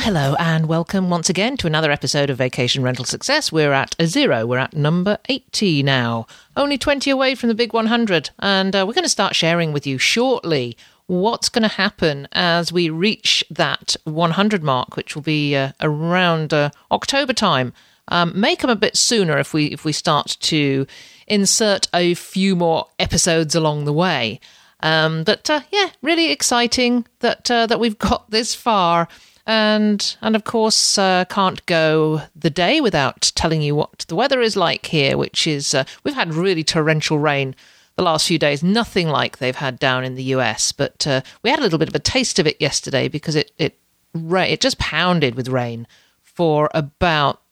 Hello and welcome once again to another episode of Vacation Rental Success. We're at a zero. We're at number 80 now. Only 20 away from the big 100. And we're going to start sharing with you shortly what's going to happen as we reach that 100 mark, which will be around October time. May come a bit sooner if we start to insert a few more episodes along the way. But really exciting that we've got this far. And of course, can't go the day without telling you what the weather is like here, which is, we've had really torrential rain the last few days, nothing like they've had down in the US. But we had a little bit of a taste of it yesterday because it just pounded with rain for about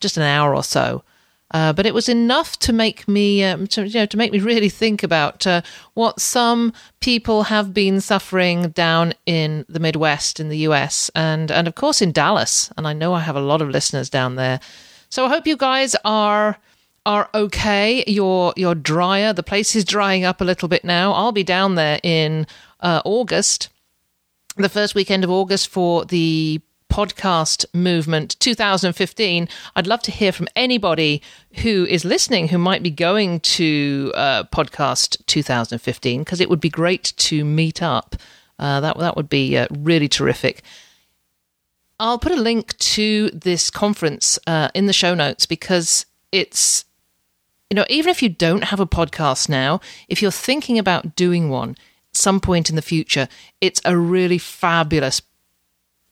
just an hour or so. But it was enough to make me to make me really think about what some people have been suffering down in the Midwest in the US and of course in Dallas. And I know I have a lot of listeners down there, so I hope you guys are okay. You're drier. The place is drying up a little bit now. I'll be down there in August, the first weekend of August for the Podcast Movement 2015. I'd love to hear from anybody who is listening who might be going to Podcast 2015, because it would be great to meet up. That would be really terrific. I'll put a link to this conference in the show notes, because it's, even if you don't have a podcast now, if you're thinking about doing one at some point in the future, it's a really fabulous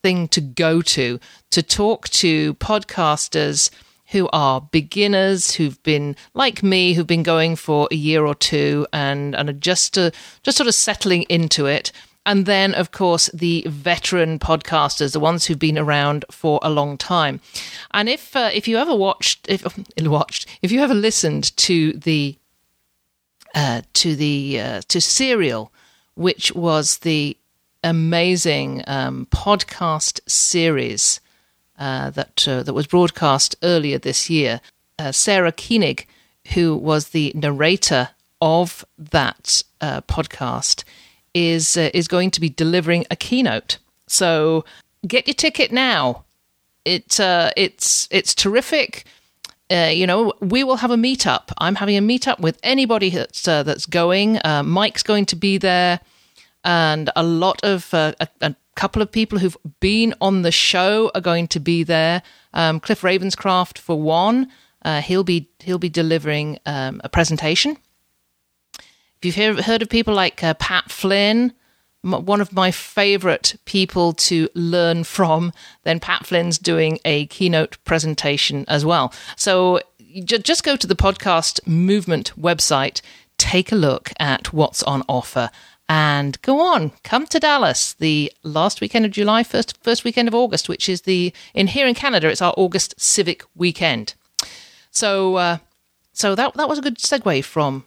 thing to go to talk to podcasters who are beginners, who've been like me, who've been going for a year or two and are just sort of settling into it. And then, of course, the veteran podcasters, the ones who've been around for a long time. And if you ever listened to Serial, which was the amazing podcast series that was broadcast earlier this year. Sarah Koenig, who was the narrator of that podcast, is going to be delivering a keynote. So get your ticket now. It's terrific. We will have a meetup. I'm having a meetup with anybody that's going. Mike's going to be there. And a lot of a couple of people who've been on the show are going to be there. Cliff Ravenscraft, for one, he'll be delivering a presentation. If you've heard of people like Pat Flynn, one of my favourite people to learn from, then Pat Flynn's doing a keynote presentation as well. So just go to the Podcast Movement website, take a look at what's on offer. And go on, come to Dallas the last weekend of July, first weekend of August, which is here in Canada, it's our August Civic Weekend. So that was a good segue from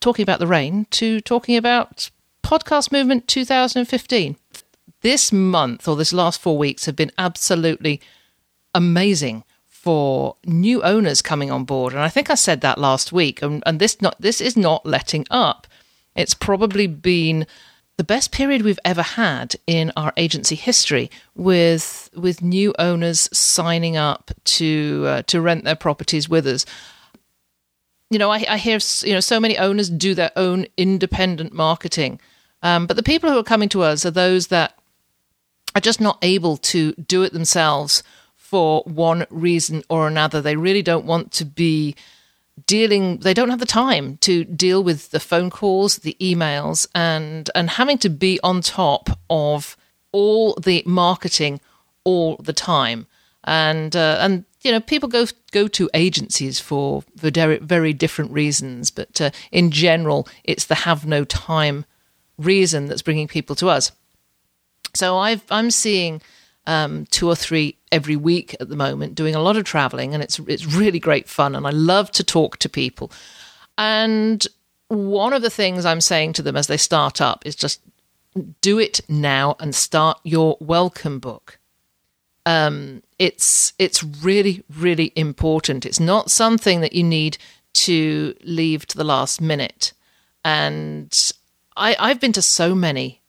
talking about the rain to talking about Podcast Movement 2015. This month, or this last 4 weeks, have been absolutely amazing for new owners coming on board. And I think I said that last week, and this is not letting up. It's probably been the best period we've ever had in our agency history, with new owners signing up to rent their properties with us. I hear so many owners do their own independent marketing, but the people who are coming to us are those that are just not able to do it themselves for one reason or another. They really don't want to be. They don't have the time to deal with the phone calls, the emails, and having to be on top of all the marketing all the time. And people go to agencies for very different reasons, but in general, it's the have no time reason that's bringing people to us. So I'm seeing two or three every week at the moment, doing a lot of traveling, and it's really great fun, and I love to talk to people. And one of the things I'm saying to them as they start up is just do it now and start your welcome book. It's really, really important. It's not something that you need to leave to the last minute. And I've been to so many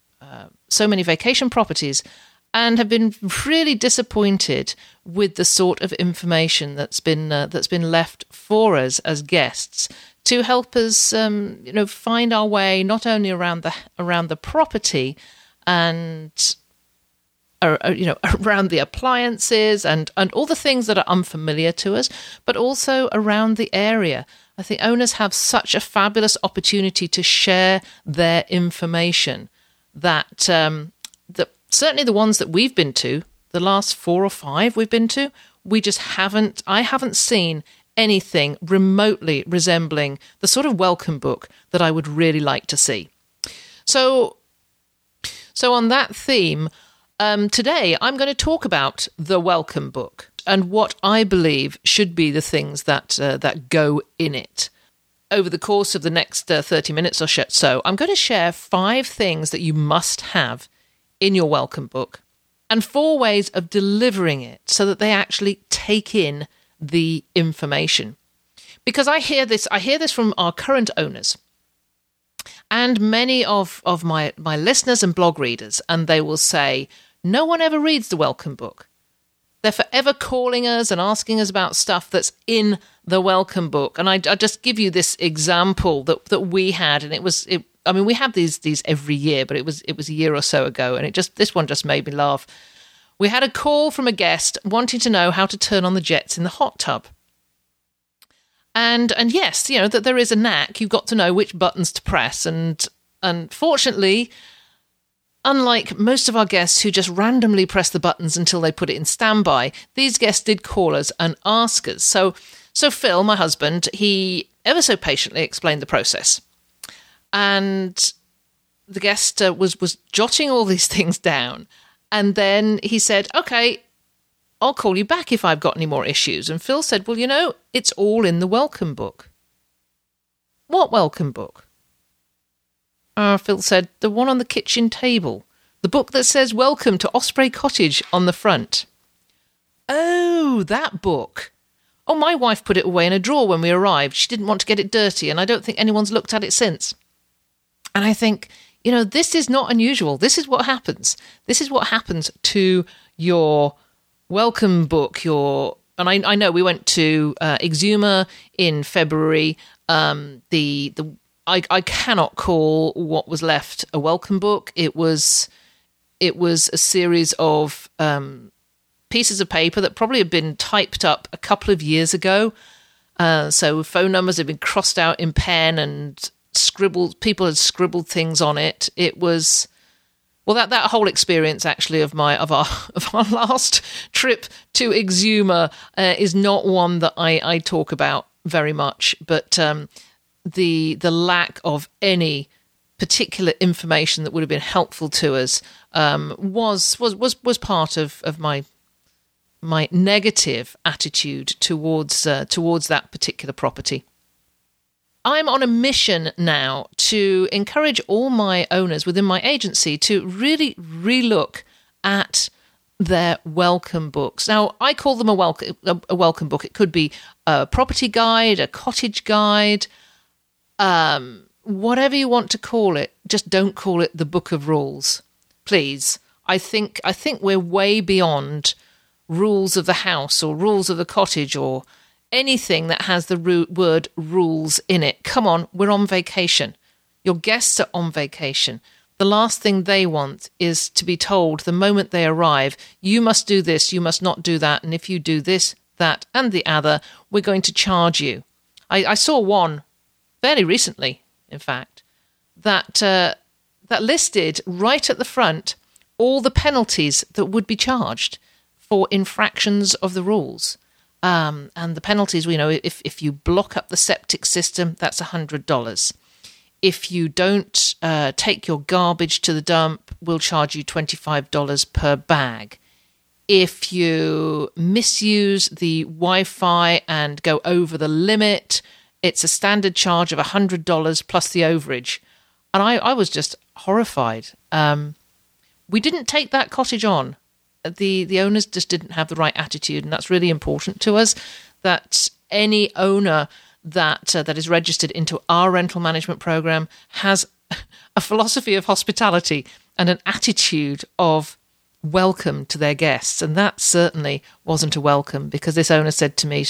vacation properties and have been really disappointed with the sort of information that's been left for us as guests to help us, find our way not only around the property and around the appliances and all the things that are unfamiliar to us, but also around the area. I think owners have such a fabulous opportunity to share their information that that certainly the ones that we've been to, the last 4 or 5 we've been to, I haven't seen anything remotely resembling the sort of welcome book that I would really like to see. So on that theme, today I'm going to talk about the welcome book and what I believe should be the things that go in it. Over the course of the next 30 minutes or so, I'm going to share 5 things that you must have in your welcome book and 4 ways of delivering it so that they actually take in the information. Because I hear this from our current owners and many of my listeners and blog readers, and they will say, no one ever reads the welcome book. They're forever calling us and asking us about stuff that's in the welcome book. And I just give you this example that we had, and we have these every year, but it was a year or so ago, and this one just made me laugh. We had a call from a guest wanting to know how to turn on the jets in the hot tub. And yes, that there is a knack. You've got to know which buttons to press. And fortunately, unlike most of our guests who just randomly press the buttons until they put it in standby, these guests did call us and ask us. So Phil, my husband, he ever so patiently explained the process. And the guest was jotting all these things down. And then he said, okay, I'll call you back if I've got any more issues. And Phil said, well, it's all in the welcome book. What welcome book? Phil said, the one on the kitchen table, the book that says welcome to Osprey Cottage on the front. Oh, that book. Oh, my wife put it away in a drawer when we arrived. She didn't want to get it dirty, and I don't think anyone's looked at it since. And I think, this is not unusual. This is what happens. This is what happens to your welcome book. And I know we went to Exuma in February. I cannot call what was left a welcome book. It was a series of pieces of paper that probably had been typed up a couple of years ago. So phone numbers had been crossed out in pen and scribbled. People had scribbled things on it. It was that whole experience actually of our last trip to Exuma is not one that I talk about very much, but. The lack of any particular information that would have been helpful to us was part of my negative attitude towards that particular property. I'm on a mission now to encourage all my owners within my agency to really relook at their welcome books. Now, I call them a welcome book. It could be a property guide, a cottage guide. Whatever you want to call it, just don't call it the Book of Rules, please. I think we're way beyond rules of the house or rules of the cottage or anything that has the word rules in it. Come on, we're on vacation. Your guests are on vacation. The last thing they want is to be told the moment they arrive, you must do this, you must not do that, and if you do this, that, and the other, we're going to charge you. I saw one fairly recently, in fact, that listed right at the front all the penalties that would be charged for infractions of the rules. And the penalties, if you block up the septic system, that's $100. If you don't take your garbage to the dump, we'll charge you $25 per bag. if you misuse the Wi-Fi and go over the limit, it's a standard charge of $100 plus the overage. And I was just horrified. We didn't take that cottage on. The owners just didn't have the right attitude, and that's really important to us, that any owner that is registered into our rental management program has a philosophy of hospitality and an attitude of welcome to their guests. And that certainly wasn't a welcome, because this owner said to me,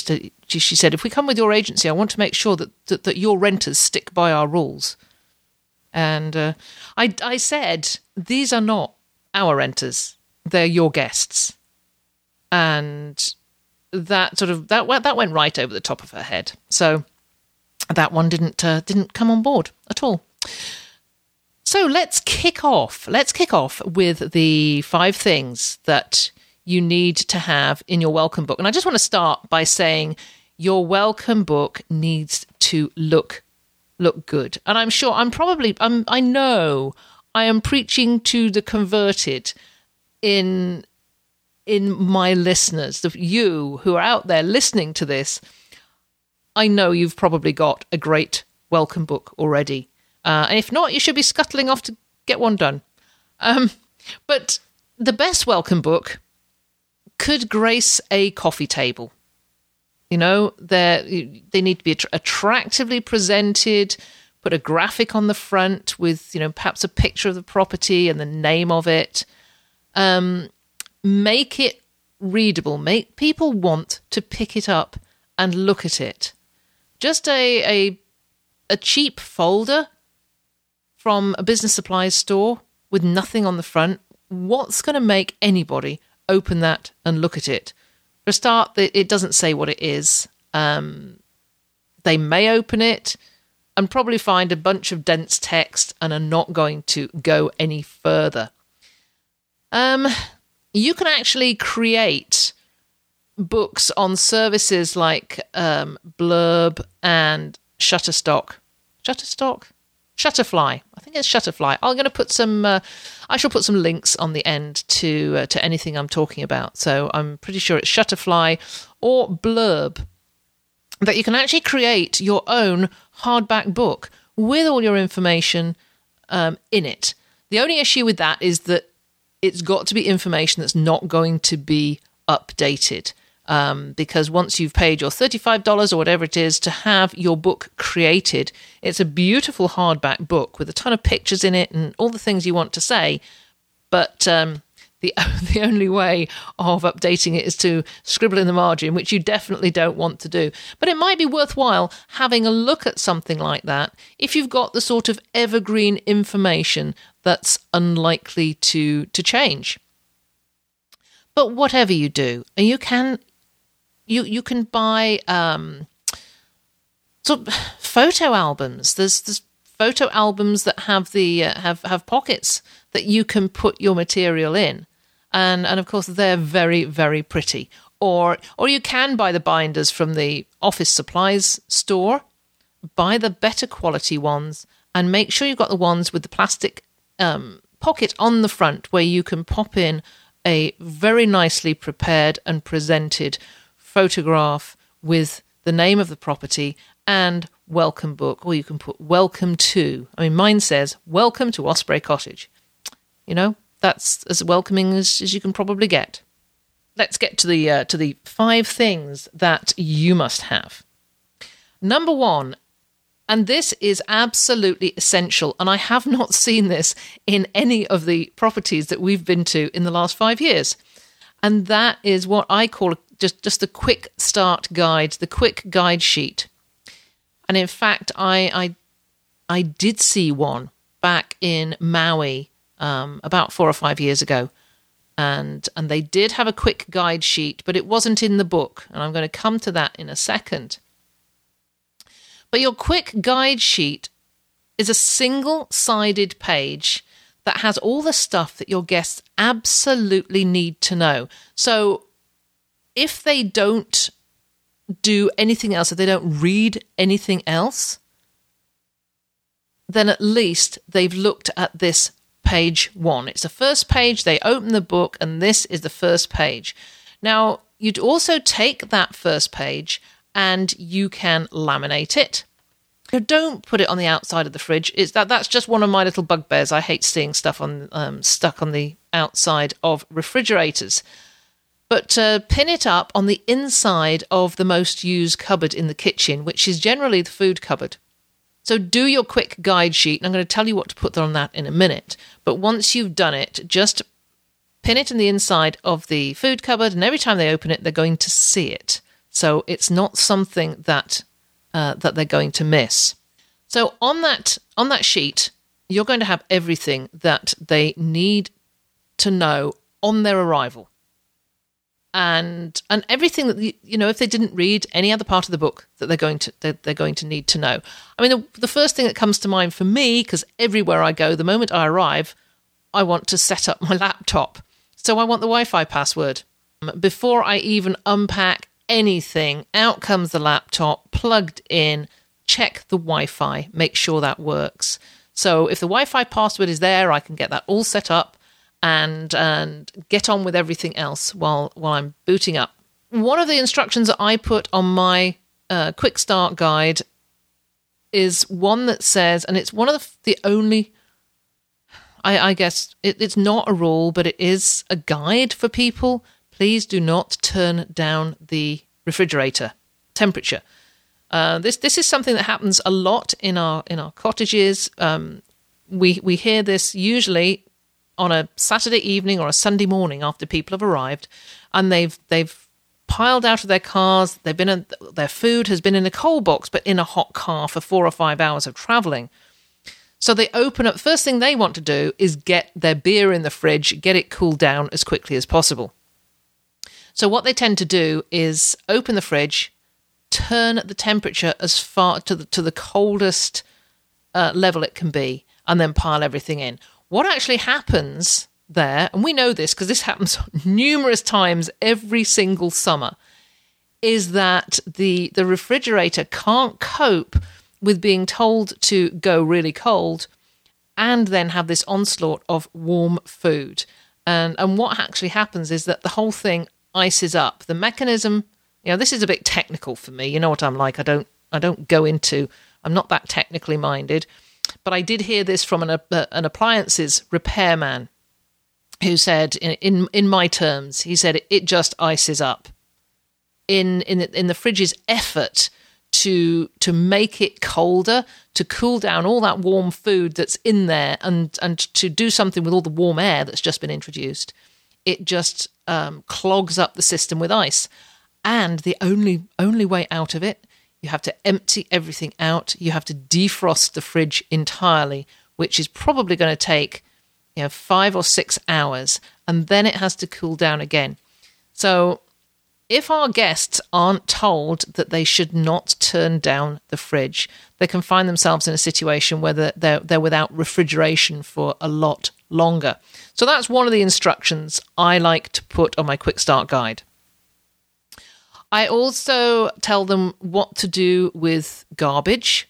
she said, if we come with your agency, I want to make sure that your renters stick by our rules. And I said, these are not our renters, they're your guests. And that went right over the top of her head. So that one didn't come on board at all. So let's kick off. Let's kick off with the 5 things that you need to have in your welcome book. And I just want to start by saying your welcome book needs to look good. And I'm sure I know I am preaching to the converted in my listeners, you who are out there listening to this. I know you've probably got a great welcome book already. And if not, you should be scuttling off to get one done. But the best welcome book could grace a coffee table. You know, they need to be attractively presented, put a graphic on the front with, you know, perhaps a picture of the property and the name of it. Make it readable. Make people want to pick it up and look at it. Just a cheap folder from a business supplies store with nothing on the front, what's going to make anybody open that and look at it? For a start, it doesn't say what it is. They may open it and probably find a bunch of dense text and are not going to go any further. You can actually create books on services like Blurb and Shutterfly. I think it's Shutterfly. I'm going to put some. I shall put some links on the end to anything I'm talking about. So I'm pretty sure it's Shutterfly or Blurb, that you can actually create your own hardback book with all your information in it. The only issue with that is that it's got to be information that's not going to be updated. Because once you've paid your $35 or whatever it is to have your book created, it's a beautiful hardback book with a ton of pictures in it and all the things you want to say. But the only way of updating it is to scribble in the margin, which you definitely don't want to do. But it might be worthwhile having a look at something like that if you've got the sort of evergreen information that's unlikely to change. But whatever you do, you can... You can buy sort of photo albums. There's photo albums that have the have pockets that you can put your material in, and of course they're very, very pretty. Or you can buy the binders from the office supplies store, buy the better quality ones, and make sure you've got the ones with the plastic pocket on the front where you can pop in a very nicely prepared and presented photograph with the name of the property and welcome book, or you can put welcome to. I mean, mine says welcome to Osprey Cottage. You know, that's as welcoming as you can probably get. Let's get to the 5 things that you must have. Number 1, and this is absolutely essential, and I have not seen this in any of the properties that we've been to in the last 5 years, and that is what I call just the quick start guide, the quick guide sheet. And in fact, I did see one back in Maui about 4 or 5 years ago. And they did have a quick guide sheet, but it wasn't in the book. And I'm going to come to that in a second. But your quick guide sheet is a single-sided page that has all the stuff that your guests absolutely need to know. So if they don't do anything else, if they don't read anything else, then at least they've looked at this page one. It's the first page. They open the book, and this is the first page. Now, you'd also take that first page and you can laminate it. Now, don't put it on the outside of the fridge. It's that's just one of my little bugbears. I hate seeing stuff on stuck on the outside of refrigerators. But pin it up on the inside of the most used cupboard in the kitchen, which is generally the food cupboard. So do your quick guide sheet, and I'm going to tell you what to put on that in a minute. But once you've done it, just pin it on the inside of the food cupboard, and every time they open it, they're going to see it. So it's not something that that they're going to miss. So on that sheet, you're going to have everything that they need to know on their arrival. And everything that, you know, if they didn't read any other part of the book, that they're going to need to know. I mean, the first thing that comes to mind for me, because everywhere I go, the moment I arrive, I want to set up my laptop. So I want the Wi-Fi password. Before I even unpack anything, out comes the laptop, plugged in, check the Wi-Fi, make sure that works. So if the Wi-Fi password is there, I can get that all set up and get on with everything else while I'm booting up. One of the instructions that I put on my quick start guide is one that says, and it's one of the only, I guess it's not a rule, but it is a guide for people. Please do not turn down the refrigerator temperature. This is something that happens a lot in our cottages. We hear this usually on a Saturday evening or a Sunday morning after people have arrived, and they've piled out of their cars. Their food has been in a cold box, but in a hot car for 4 or 5 hours of traveling. So they open up. First thing they want to do is get their beer in the fridge, get it cooled down as quickly as possible. So what they tend to do is open the fridge, turn the temperature as far to the coldest level it can be, and then pile everything in. What actually happens there, and we know this because this happens numerous times every single summer, is that the refrigerator can't cope with being told to go really cold and then have this onslaught of warm food. And what actually happens is that the whole thing ices up. The mechanism, you know, this is a bit technical for me. You know what I'm like. I don't go into, I'm not that technically minded. But I did hear this from an appliances repairman who said, in my terms, he said, it just ices up. In the fridge's effort to make it colder, to cool down all that warm food that's in there and to do something with all the warm air that's just been introduced, it just clogs up the system with ice. And the only way out of it, you have to empty everything out. You have to defrost the fridge entirely, which is probably going to take 5 or 6 hours, and then it has to cool down again. So if our guests aren't told that they should not turn down the fridge, they can find themselves in a situation where they're without refrigeration for a lot longer. So that's one of the instructions I like to put on my quick start guide. I also tell them what to do with garbage,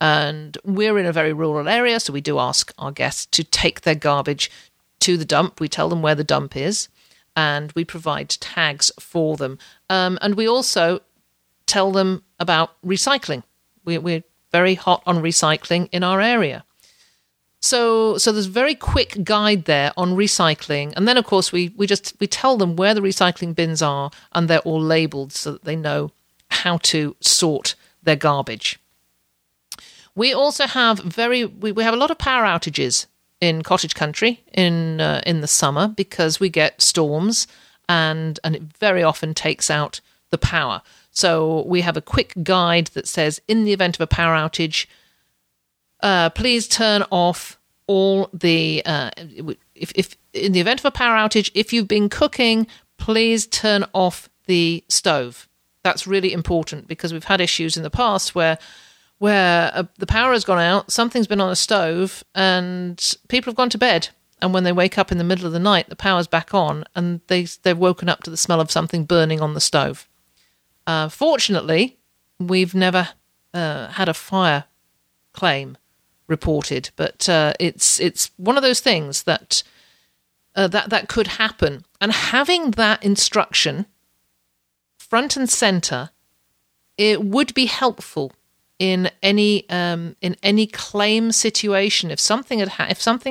and we're in a very rural area, so we do ask our guests to take their garbage to the dump. We tell them where the dump is, and we provide tags for them. And we also tell them about recycling. We're very hot on recycling in our area. So there's a very quick guide there on recycling. And then, of course, we tell them where the recycling bins are, and they're all labelled so that they know how to sort their garbage. We also have we have a lot of power outages in cottage country in the summer because we get storms and it very often takes out the power. So we have a quick guide that says, in the event of a power outage, please turn off all the, if in the event of a power outage, if you've been cooking, please turn off the stove. That's really important because we've had issues in the past where the power has gone out, something's been on a stove, and people have gone to bed. And when they wake up in the middle of the night, the power's back on, and they've woken up to the smell of something burning on the stove. Fortunately, we've never had a fire claim reported. But it's one of those things that that could happen. And having that instruction front and center, it would be helpful in any claim situation. If something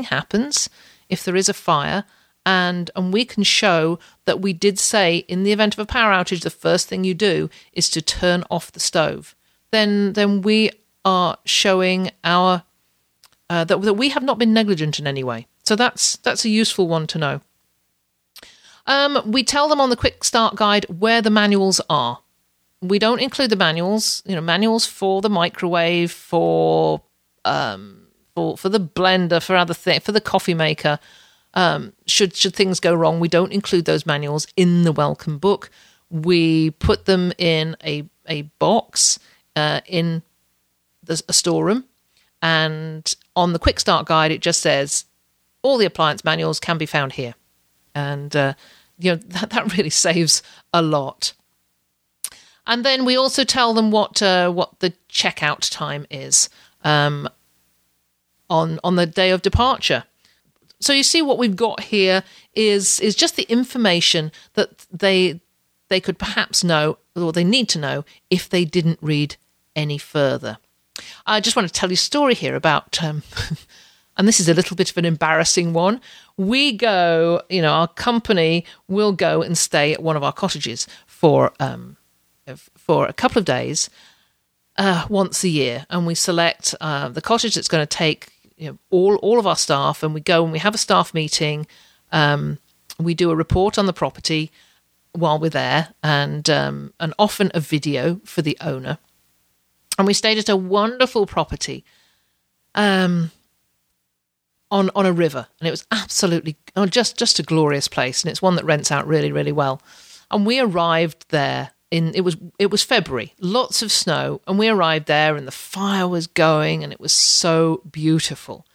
happens, if there is a fire, and we can show that we did say, in the event of a power outage, the first thing you do is to turn off the stove, then we are showing our that we have not been negligent in any way. So that's a useful one to know. We tell them on the quick start guide where the manuals are. We don't include the manuals, manuals for the microwave, for the blender, for the coffee maker. Should things go wrong, we don't include those manuals in the welcome book. We put them in a box in a storeroom, and on the quick start guide it just says all the appliance manuals can be found here, and that really saves a lot. And then we also tell them what the checkout time is on the day of departure. So you see, what we've got here is just the information that they could perhaps know, or they need to know, if they didn't read any further. I just want to tell you a story here about, and this is a little bit of an embarrassing one. We go, our company will go and stay at one of our cottages for a couple of days once a year, and we select the cottage that's going to take all of our staff, and we go and we have a staff meeting. We do a report on the property while we're there, and often a video for the owner. And we stayed at a wonderful property on a river, and it was absolutely just a glorious place, and it's one that rents out really, really well. And we arrived there it was February, lots of snow, and we arrived there and the fire was going and it was so beautiful.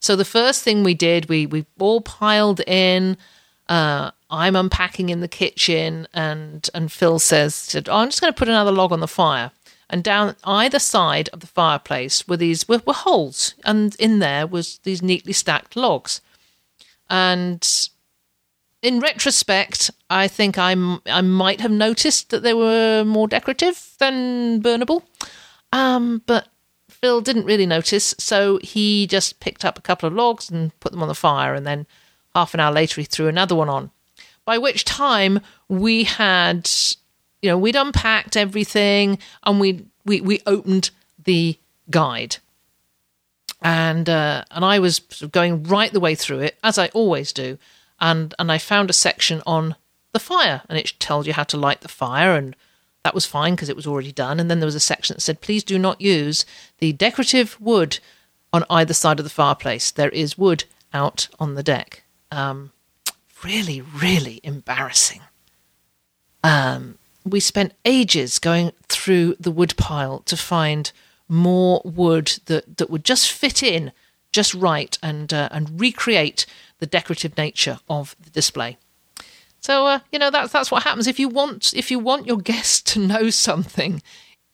So the first thing we did, we all piled in. I'm unpacking in the kitchen, and Phil said, "Oh, I'm just going to put another log on the fire." And down either side of the fireplace were holes, and in there was these neatly stacked logs. And in retrospect, I think I might have noticed that they were more decorative than burnable. But Phil didn't really notice, so he just picked up a couple of logs and put them on the fire, and then half an hour later he threw another one on. By which time we had, we'd unpacked everything, and we opened the guide. And I was sort of going right the way through it, as I always do. And I found a section on the fire, and it told you how to light the fire, and that was fine because it was already done. And then there was a section that said, "Please do not use the decorative wood on either side of the fireplace. There is wood out on the deck." Really, really embarrassing. We spent ages going through the wood pile to find more wood that would just fit in just right and recreate the decorative nature of the display. So that's what happens if you want your guests to know something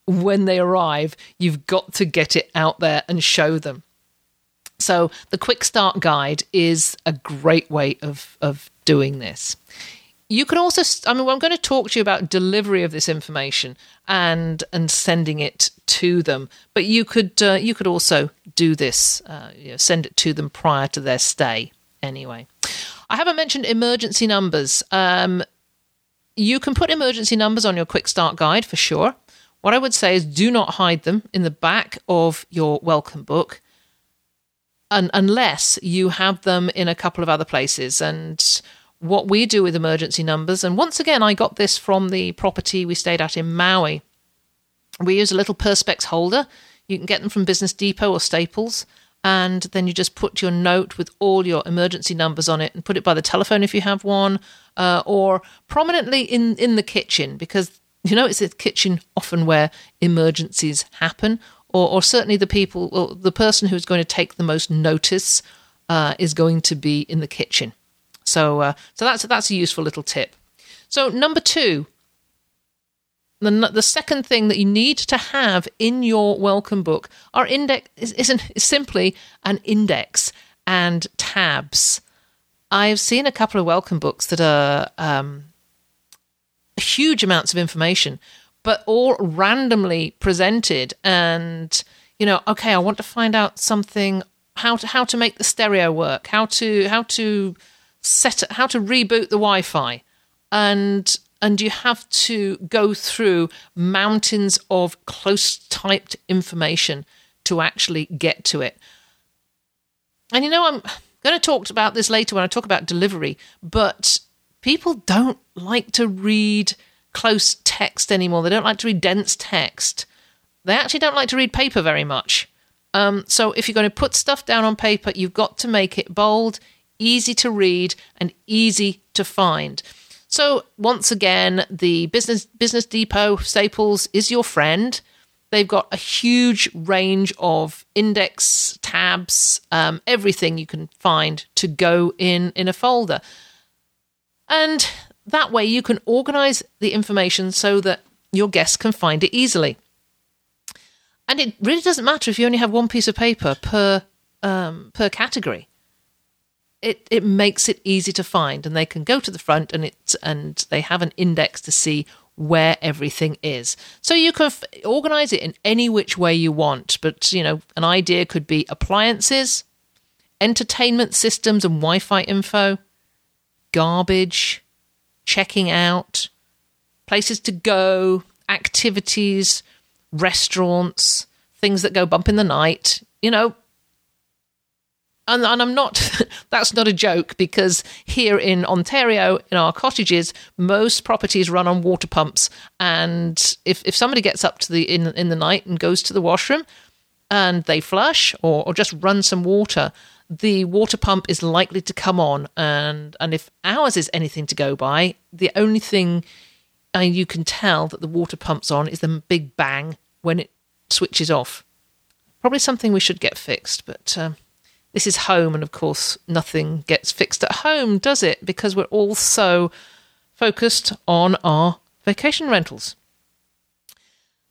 when they arrive. You've got to get it out there and show them. So the quick start guide is a great way of doing this. You can also, I'm going to talk to you about delivery of this information and sending it to them. But you could also do this, send it to them prior to their stay. Anyway, I haven't mentioned emergency numbers. You can put emergency numbers on your quick start guide for sure. What I would say is, do not hide them in the back of your welcome book, unless you have them in a couple of other places. And what we do with emergency numbers, and once again, I got this from the property we stayed at in Maui. We use a little Perspex holder. You can get them from Business Depot or Staples. And then you just put your note with all your emergency numbers on it, and put it by the telephone if you have one, or prominently in the kitchen, because it's the kitchen often where emergencies happen, or certainly the person who's going to take the most notice is going to be in the kitchen. So that's a useful little tip. So number two, The second thing that you need to have in your welcome book are index is simply an index and tabs. I've seen a couple of welcome books that are huge amounts of information, but all randomly presented. And you know, okay, I want to find out something how to make the stereo work, how to reboot the Wi-Fi, and you have to go through mountains of close-typed information to actually get to it. And, you know, I'm going to talk about this later when I talk about delivery, but people don't like to read close text anymore. They don't like to read dense text. They actually don't like to read paper very much. So if you're going to put stuff down on paper, you've got to make it bold, easy to read, and easy to find. So once again, the Business Depot, Staples is your friend. They've got a huge range of index tabs, everything you can find to go in a folder. And that way you can organize the information so that your guests can find it easily. And it really doesn't matter if you only have one piece of paper per category. It makes it easy to find, and they can go to the front and they have an index to see where everything is. So you can organize it in any which way you want. But, you know, an idea could be appliances, entertainment systems and Wi-Fi info, garbage, checking out, places to go, activities, restaurants, things that go bump in the night, you know. And I'm not, that's not a joke, because here in Ontario, in our cottages, most properties run on water pumps. And if somebody gets up to the in the night and goes to the washroom and they flush or just run some water, the water pump is likely to come on. And if ours is anything to go by, the only thing you can tell that the water pump's on is the big bang when it switches off. Probably something we should get fixed, but... This is home, and of course, nothing gets fixed at home, does it? Because we're all so focused on our vacation rentals.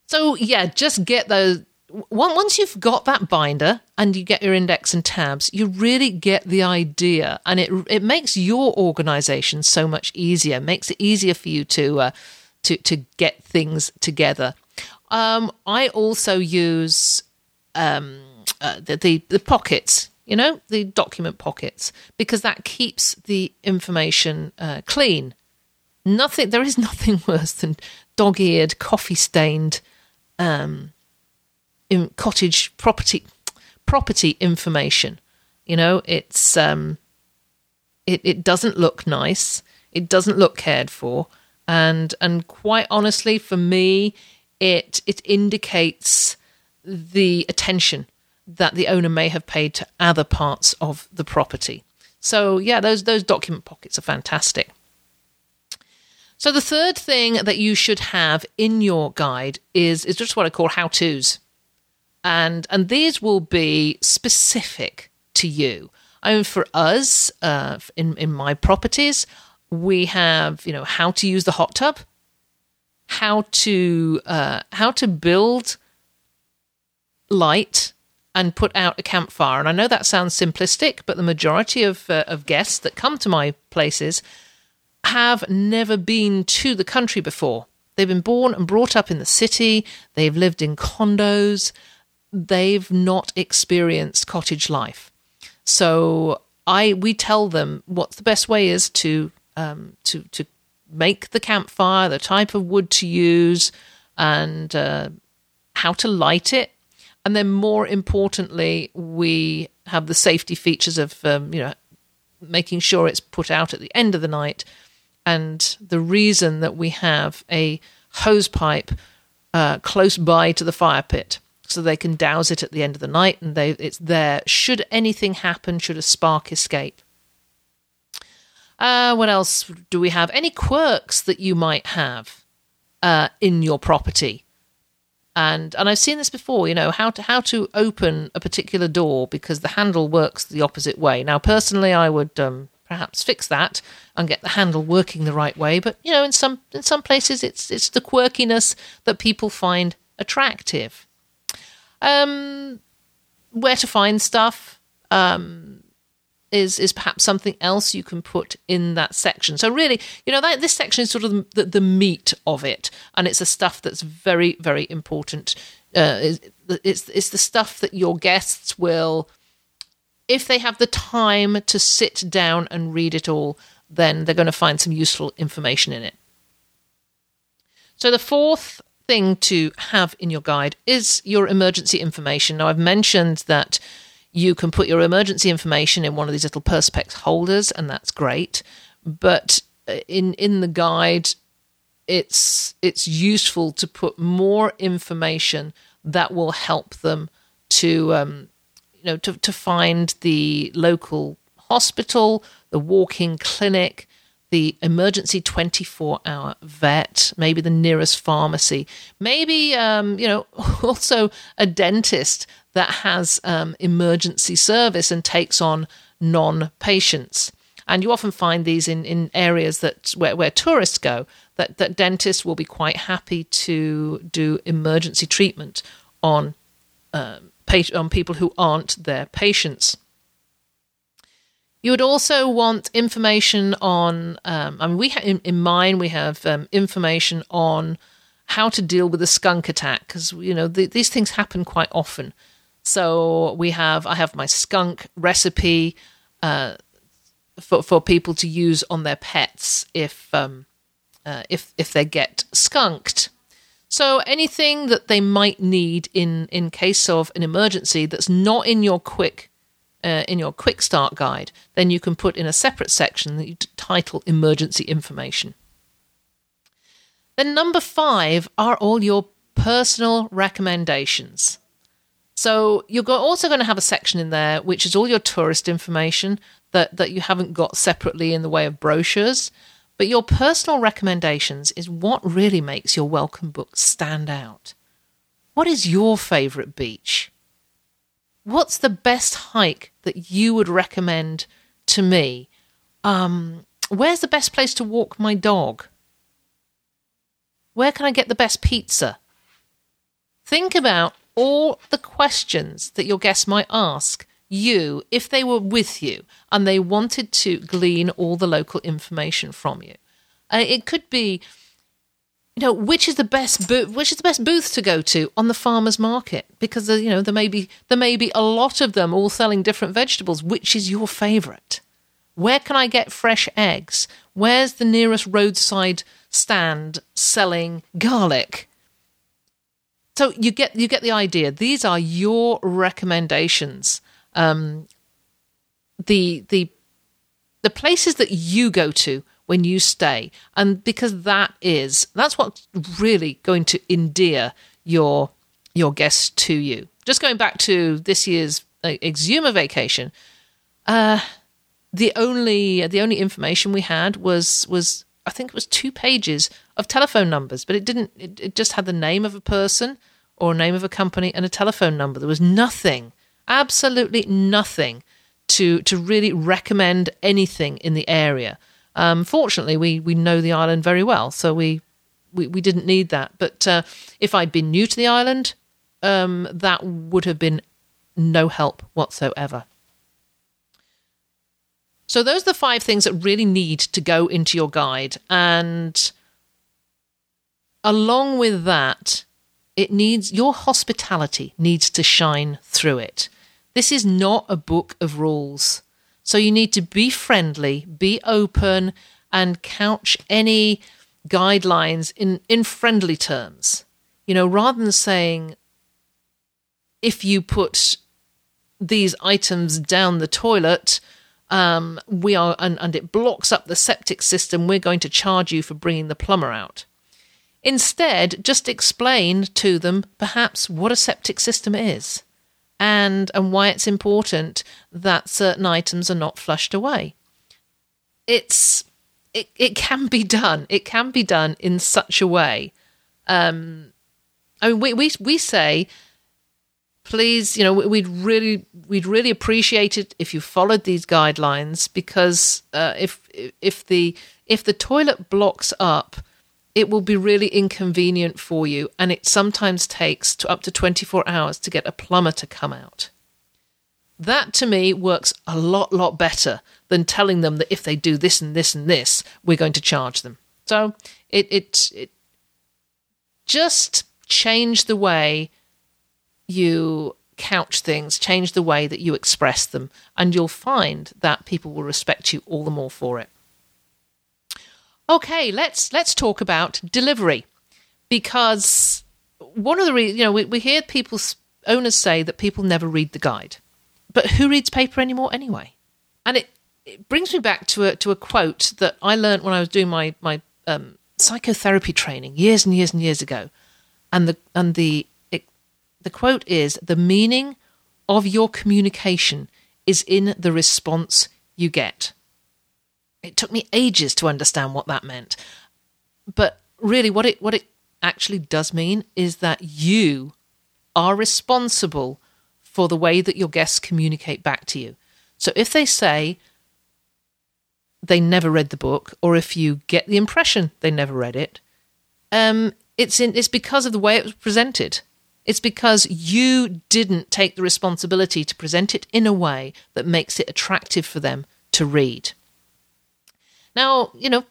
So, yeah, just get those. Once you've got that binder and you get your index and tabs, you really get the idea, and it makes your organisation so much easier. It makes it easier for you to get things together. I also use the pockets. You know, the document pockets, because that keeps the information clean. Nothing, there is nothing worse than dog-eared, coffee-stained in cottage property information. You know, it's it doesn't look nice. It doesn't look cared for, and quite honestly, for me, it indicates the attention that the owner may have paid to other parts of the property. So yeah, those document pockets are fantastic. So the third thing that you should have in your guide is just what I call how-tos. And these will be specific to you. I mean, for us, in my properties, we have, you know, how to use the hot tub, how to build light, and put out a campfire. And I know that sounds simplistic, but the majority of guests that come to my places have never been to the country before. They've been born and brought up in the city. They've lived in condos. They've not experienced cottage life. So we tell them what the best way is to make the campfire, the type of wood to use, and how to light it. And then, more importantly, we have the safety features of, making sure it's put out at the end of the night. And the reason that we have a hose pipe close by to the fire pit, so they can douse it at the end of the night, and it's there should anything happen, should a spark escape. What else do we have? Any quirks that you might have in your property? And I've seen this before, you know, how to open a particular door because the handle works the opposite way. Now, personally, I would perhaps fix that and get the handle working the right way. But, you know, in some places it's the quirkiness that people find attractive. Where to find stuff is perhaps something else you can put in that section. So really, you know, this section is sort of the meat of it, and it's the stuff that's very, very important. It's the stuff that your guests will, if they have the time to sit down and read it all, then they're going to find some useful information in it. So the fourth thing to have in your guide is your emergency information. Now, I've mentioned that you can put your emergency information in one of these little Perspex holders, and that's great. But in the guide, it's useful to put more information that will help them to find the local hospital, the walk-in clinic, the emergency 24-hour vet, maybe the nearest pharmacy, maybe, also a dentist that has emergency service and takes on non-patients. And you often find these in areas where tourists go, that dentists will be quite happy to do emergency treatment on people who aren't their patients. You would also want information on, in mine we have information on how to deal with a skunk attack, because, you know, these things happen quite often. So I have my skunk recipe for people to use on their pets if they get skunked. So anything that they might need in case of an emergency that's not in your quick start guide, then you can put in a separate section that you title emergency information. Then number 5 are all your personal recommendations. So you're also going to have a section in there which is all your tourist information that you haven't got separately in the way of brochures. But your personal recommendations is what really makes your welcome book stand out. What is your favourite beach? What's the best hike that you would recommend to me? Where's the best place to walk my dog? Where can I get the best pizza? Think about all the questions that your guests might ask you if they were with you and they wanted to glean all the local information from you. It could be, you know, which is the best booth to go to on the farmer's market, because you know there may be a lot of them all selling different vegetables. Which is your favourite? Where can I get fresh eggs? Where's the nearest roadside stand selling garlic? So you get the idea. These are your recommendations. The places that you go to when you stay, and because that's what's really going to endear your guests to you. Just going back to this year's Exuma vacation, the only information we had was I think it was 2 pages of telephone numbers, but it just had the name of a person or name of a company and a telephone number. There was nothing. Absolutely nothing to really recommend anything in the area. Fortunately, we know the island very well, so we didn't need that. But if I'd been new to the island, that would have been no help whatsoever. So those are the 5 things that really need to go into your guide. And along with that, your hospitality needs to shine through it. This is not a book of rules. So you need to be friendly, be open, and couch any guidelines in friendly terms. You know, rather than saying, if you put these items down the toilet, and it blocks up the septic system, we're going to charge you for bringing the plumber out. Instead, just explain to them perhaps what a septic system is and why it's important that certain items are not flushed away. It can be done. It can be done in such a way. I mean, we say please, you know, we'd really appreciate it if you followed these guidelines, because if the toilet blocks up, it will be really inconvenient for you, and it sometimes takes up to 24 hours to get a plumber to come out. That, to me, works a lot better than telling them that if they do this and this and this, we're going to charge them. So it just change the way you couch things, change the way that you express them, and you'll find that people will respect you all the more for it. Okay, let's talk about delivery, because one of the reasons, you know, we hear people, owners say that people never read the guide, but who reads paper anymore anyway? And it brings me back to a quote that I learned when I was doing my psychotherapy training years and years and years ago, and the quote is, "The meaning of your communication is in the response you get." It took me ages to understand what that meant. But really what it actually does mean is that you are responsible for the way that your guests communicate back to you. So if they say they never read the book, or if you get the impression they never read it, it's because of the way it was presented. It's because you didn't take the responsibility to present it in a way that makes it attractive for them to read. Now, you know,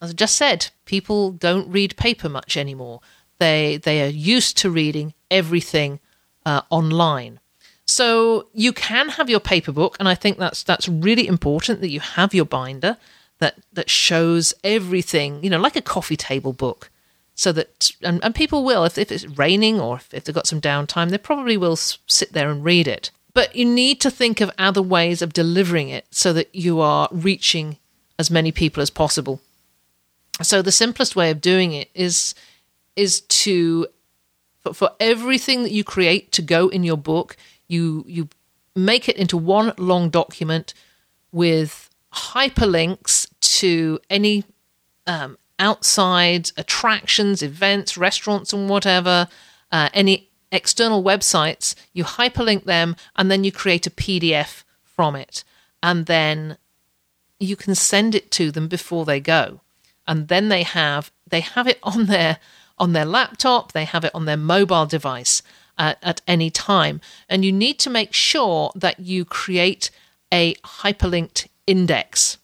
as I just said, people don't read paper much anymore. They are used to reading everything online. So you can have your paper book, and I think that's really important that you have your binder that shows everything, you know, like a coffee table book, so that and people will, if it's raining or if they've got some downtime, they probably will sit there and read it. But you need to think of other ways of delivering it so that you are reaching as many people as possible. So the simplest way of doing it is to, for everything that you create to go in your book, you make it into one long document with hyperlinks to any outside attractions, events, restaurants and whatever, any external websites. You hyperlink them, and then you create a PDF from it. And then you can send it to them before they go, and then they have it on their laptop, they have it on their mobile device at any time. And you need to make sure that you create a hyperlinked index.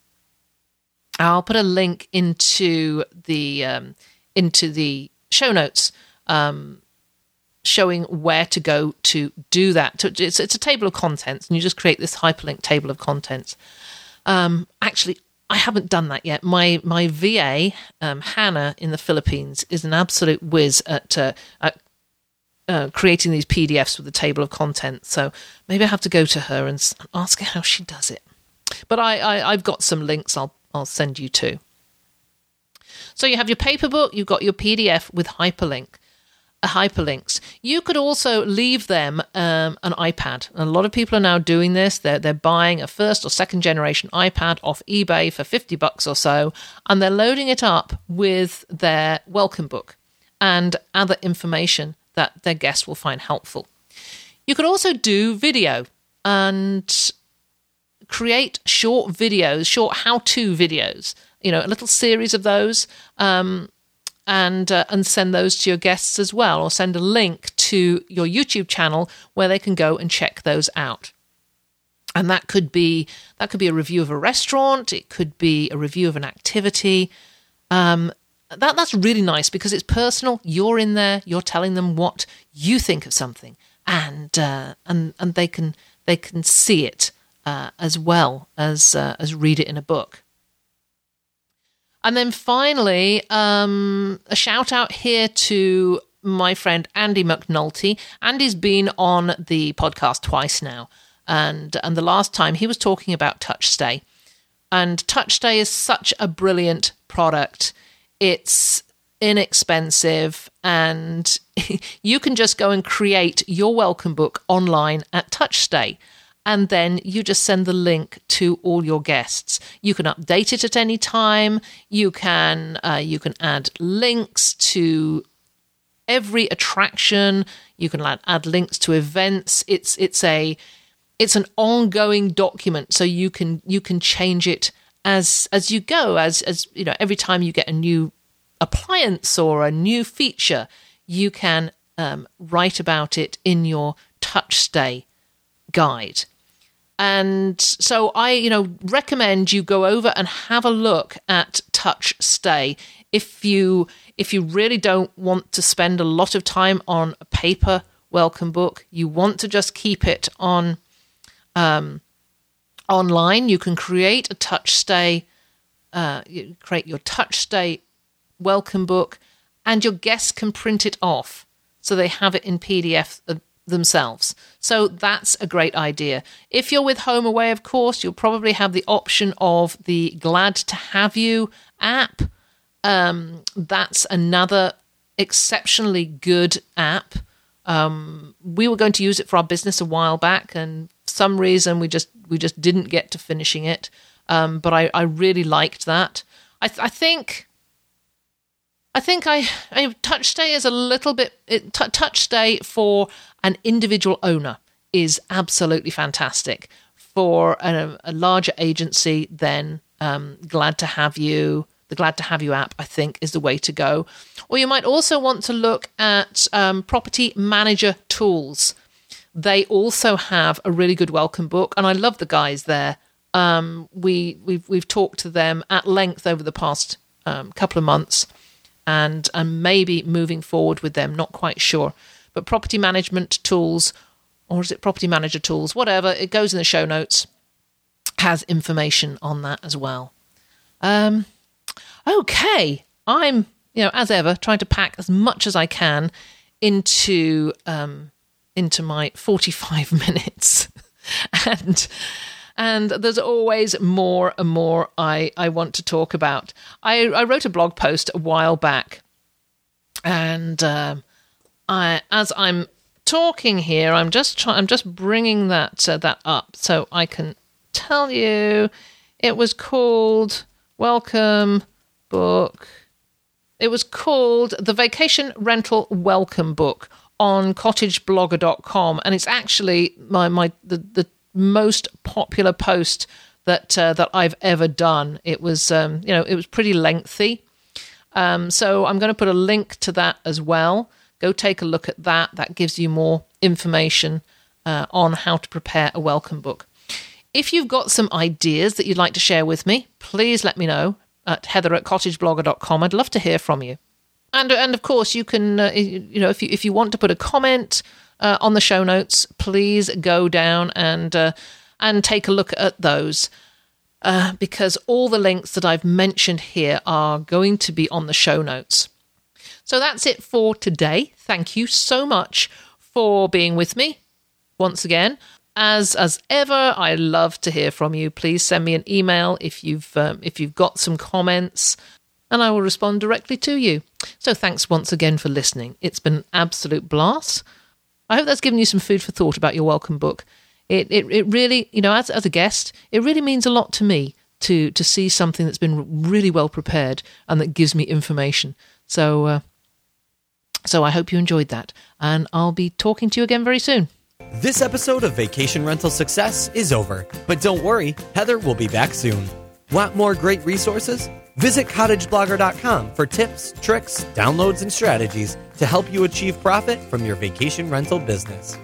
I'll put a link into the show notes showing where to go to do that. It's a table of contents, and you just create this hyperlinked table of contents. Actually, I haven't done that yet. My VA, Hannah, in the Philippines, is an absolute whiz at creating these PDFs with the table of contents. So maybe I have to go to her and ask her how she does it. But I've got some links I'll send you to. So you have your paper book, you've got your PDF with hyperlinks. You could also leave them an iPad. And a lot of people are now doing this. They're buying a first or second generation iPad off eBay for $50 or so, and they're loading it up with their welcome book and other information that their guests will find helpful. You could also do video and create short videos, short how-to videos, you know, a little series of those, and send those to your guests as well, or send a link to your YouTube channel where they can go and check those out. And that could be a review of a restaurant, it could be a review of an activity. That's really nice because it's personal. You're in there, you're telling them what you think of something, and they can see it as well as read it in a book. And then finally, a shout out here to my friend Andy McNulty. Andy's been on the podcast twice now. And the last time he was talking about TouchStay. And TouchStay is such a brilliant product. It's inexpensive, and you can just go and create your welcome book online at TouchStay. And then you just send the link to all your guests. You can update it at any time. You can add links to every attraction. You can add links to events. It's an ongoing document, so you can change it as you go. As you know, every time you get a new appliance or a new feature, you can write about it in your TouchStay guide. And so I, recommend you go over and have a look at TouchStay. If you really don't want to spend a lot of time on a paper welcome book, you want to just keep it on online. You can create a TouchStay, create your TouchStay welcome book, and your guests can print it off so they have it in PDF themselves. So that's a great idea. If you're with HomeAway, of course, you'll probably have the option of the Glad to Have You app. That's another exceptionally good app. We were going to use it for our business a while back, and for some reason we just didn't get to finishing it. But I really liked that. I think TouchStay is a little bit. TouchStay for an individual owner is absolutely fantastic. For a larger agency, then Glad to Have You. The Glad to Have You app, I think, is the way to go. Or you might also want to look at Property Manager Tools. They also have a really good welcome book, and I love the guys there. We've talked to them at length over the past couple of months, and maybe moving forward with them. Not quite sure, but Property Management Tools, or is it Property Manager Tools? Whatever, it goes in the show notes. Has information on that as well. Okay, I'm, as ever, trying to pack as much as I can into my 45 minutes. and there's always more and more I want to talk about. I wrote a blog post a while back, and as I'm talking here, I'm just bringing that up so I can tell you. It was called Welcome Book. It was called The Vacation Rental Welcome Book on CottageBlogger.com, and it's actually the most popular post that I've ever done. It was it was pretty lengthy, so I'm going to put a link to that as well. Go take a look at that. That gives you more information on how to prepare a welcome book. If you've got some ideas that you'd like to share with me, please let me know at heather@cottageblogger.com. I'd love to hear from you. And of course, you can, if you want to put a comment on the show notes, please go down and take a look at those, because all the links that I've mentioned here are going to be on the show notes. So that's it for today. Thank you so much for being with me once again. As ever, I love to hear from you. Please send me an email if you've got some comments, and I will respond directly to you. So thanks once again for listening. It's been an absolute blast. I hope that's given you some food for thought about your welcome book. It really, as a guest, it really means a lot to me to see something that's been really well prepared and that gives me information. So I hope you enjoyed that, and I'll be talking to you again very soon. This episode of Vacation Rental Success is over, but don't worry, Heather will be back soon. Want more great resources? Visit cottageblogger.com for tips, tricks, downloads, and strategies to help you achieve profit from your vacation rental business.